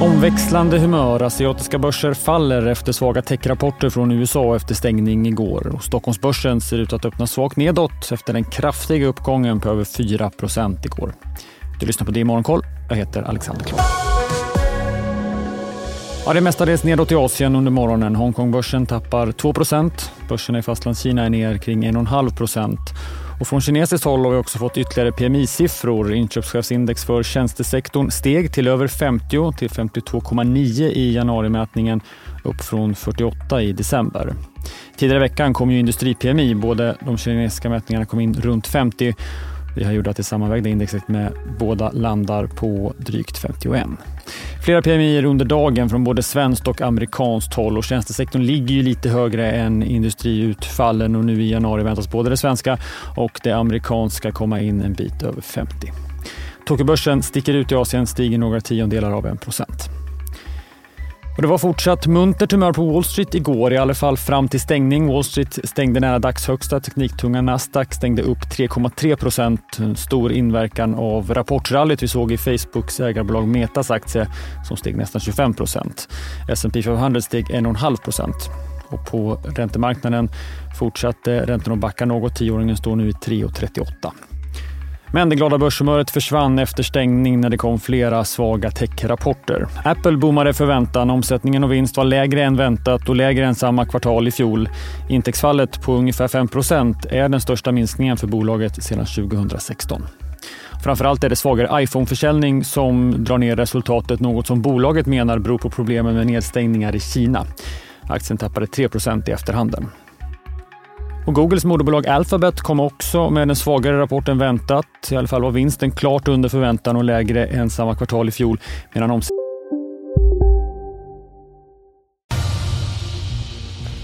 Omväxlande humör. Asiatiska börser faller efter svaga techrapporter från USA efter stängning igår. Och Stockholmsbörsen ser ut att öppna svagt nedåt efter den kraftiga uppgången på över 4% igår. Du lyssnar på det i Morgonkoll. Jag heter Alexander Klar. Ja, det är mestadels nedåt i Asien under morgonen. Hongkongbörsen tappar 2%. Börsen i fastlandskina är ner kring 1,5%. Och från kinesiskt håll har vi också fått ytterligare PMI-siffror. Inköpschefsindex för tjänstesektorn steg till över 50 till 52,9 i januarimätningen, upp från 48 i december. Tidigare veckan kom ju industri-PMI, både de kinesiska mätningarna kom in runt 50. Det har gjort att det sammanvägda indexet med båda landar på drygt 51. Flera PMI under dagen från både svenskt och amerikanskt håll, och tjänstesektorn ligger ju lite högre än industriutfallen, och nu i januari väntas både det svenska och det amerikanska komma in en bit över 50. Tokyobörsen sticker ut i Asien, stiger några tiondelar av 1%. Och det var fortsatt muntert humör på Wall Street igår, i alla fall fram till stängning. Wall Street stängde nära dagshögsta, tekniktunga Nasdaq stängde upp 3,3%. En stor inverkan av rapportrallyt vi såg i Facebooks ägarbolag Metas aktie som steg nästan 25%. S&P 500 steg 1,5%. Och på räntemarknaden fortsatte räntorna att backa något. Tioåringen står nu i 3,38%. Men det glada börshumöret försvann efter stängning när det kom flera svaga tech-rapporter. Apple boomade förväntan, omsättningen och vinst var lägre än väntat och lägre än samma kvartal i fjol. Intäktsfallet på ungefär 5% är den största minskningen för bolaget sedan 2016. Framförallt är det svagare iPhone-försäljning som drar ner resultatet, något som bolaget menar beror på problemen med nedstängningar i Kina. Aktien tappade 3% i efterhanden. Och Googles moderbolag Alphabet kom också med en svagare rapport än väntat. I alla fall var vinsten klart under förväntan och lägre än samma kvartal i fjol. Medan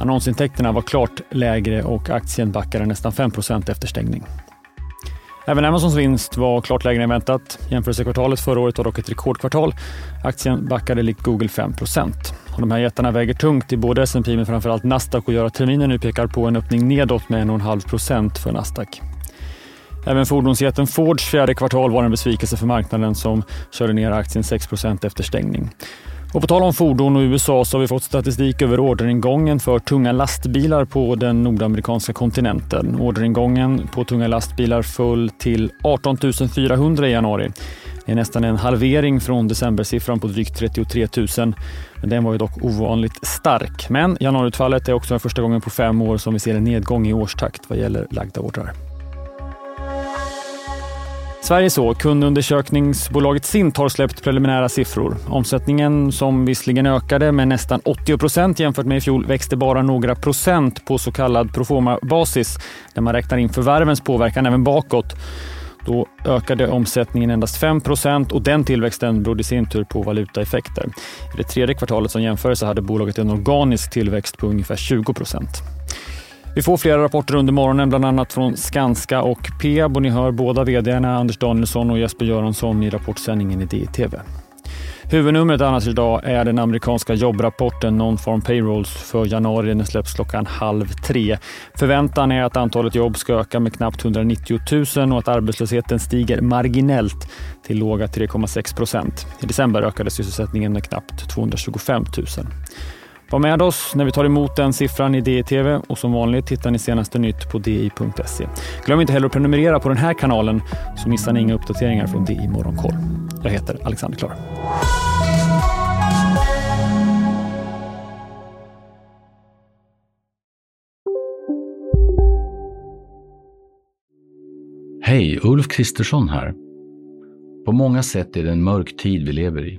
Annonsintäkterna var klart lägre och aktien backade nästan 5% efter stängning. Även Amazons vinst var klart lägre än väntat. Jämförelsekvartalet förra året var dock ett rekordkvartal. Aktien backade likt Google 5%. Och de här jättarna väger tungt i både S&P men framförallt Nasdaq, och gör att terminen nu pekar på en öppning nedåt med 1,5% för Nasdaq. Även fordonsjätten Fords fjärde kvartal var en besvikelse för marknaden, som körde ner aktien 6% efter stängning. Och på tal om fordon och USA så har vi fått statistik över orderingången för tunga lastbilar på den nordamerikanska kontinenten. Orderingången på tunga lastbilar föll till 18 400 i januari. Det är nästan en halvering från decembersiffran på drygt 33 000. Men den var ju dock ovanligt stark. Men januariutfallet är också den första gången på 5 år som vi ser en nedgång i årstakt vad gäller lagda ordrar. Sveriges kundundersökningsbolaget Sint har släppt preliminära siffror. Omsättningen, som visserligen ökade med nästan 80% jämfört med i fjol, växte bara några procent på så kallad proforma-basis, där man räknar in förvärvens påverkan även bakåt. Då ökade omsättningen endast 5% och den tillväxten berodde i sin tur på valutaeffekter. I det tredje kvartalet som jämförelse hade bolaget en organisk tillväxt på ungefär 20%. Vi får flera rapporter under morgonen, bland annat från Skanska och Peab, och ni hör båda vd:arna Anders Danielsson och Jesper Göransson i rapportsändningen i DTV. Huvudnumret annars idag är den amerikanska jobbrapporten Non-Farm Payrolls för januari. Den släpps klockan 2:30. Förväntan är att antalet jobb ska öka med knappt 190 000 och att arbetslösheten stiger marginellt till låga 3,6%. I december ökade sysselsättningen med knappt 225 000. Var med oss när vi tar emot den siffran i DTV, och som vanligt hittar ni senaste nytt på di.se. Glöm inte heller att prenumerera på den här kanalen så missar ni inga uppdateringar från DI Morgonkoll. Jag heter Alexander Klar. Hej, Ulf Kristersson här. På många sätt är det en mörk tid vi lever i.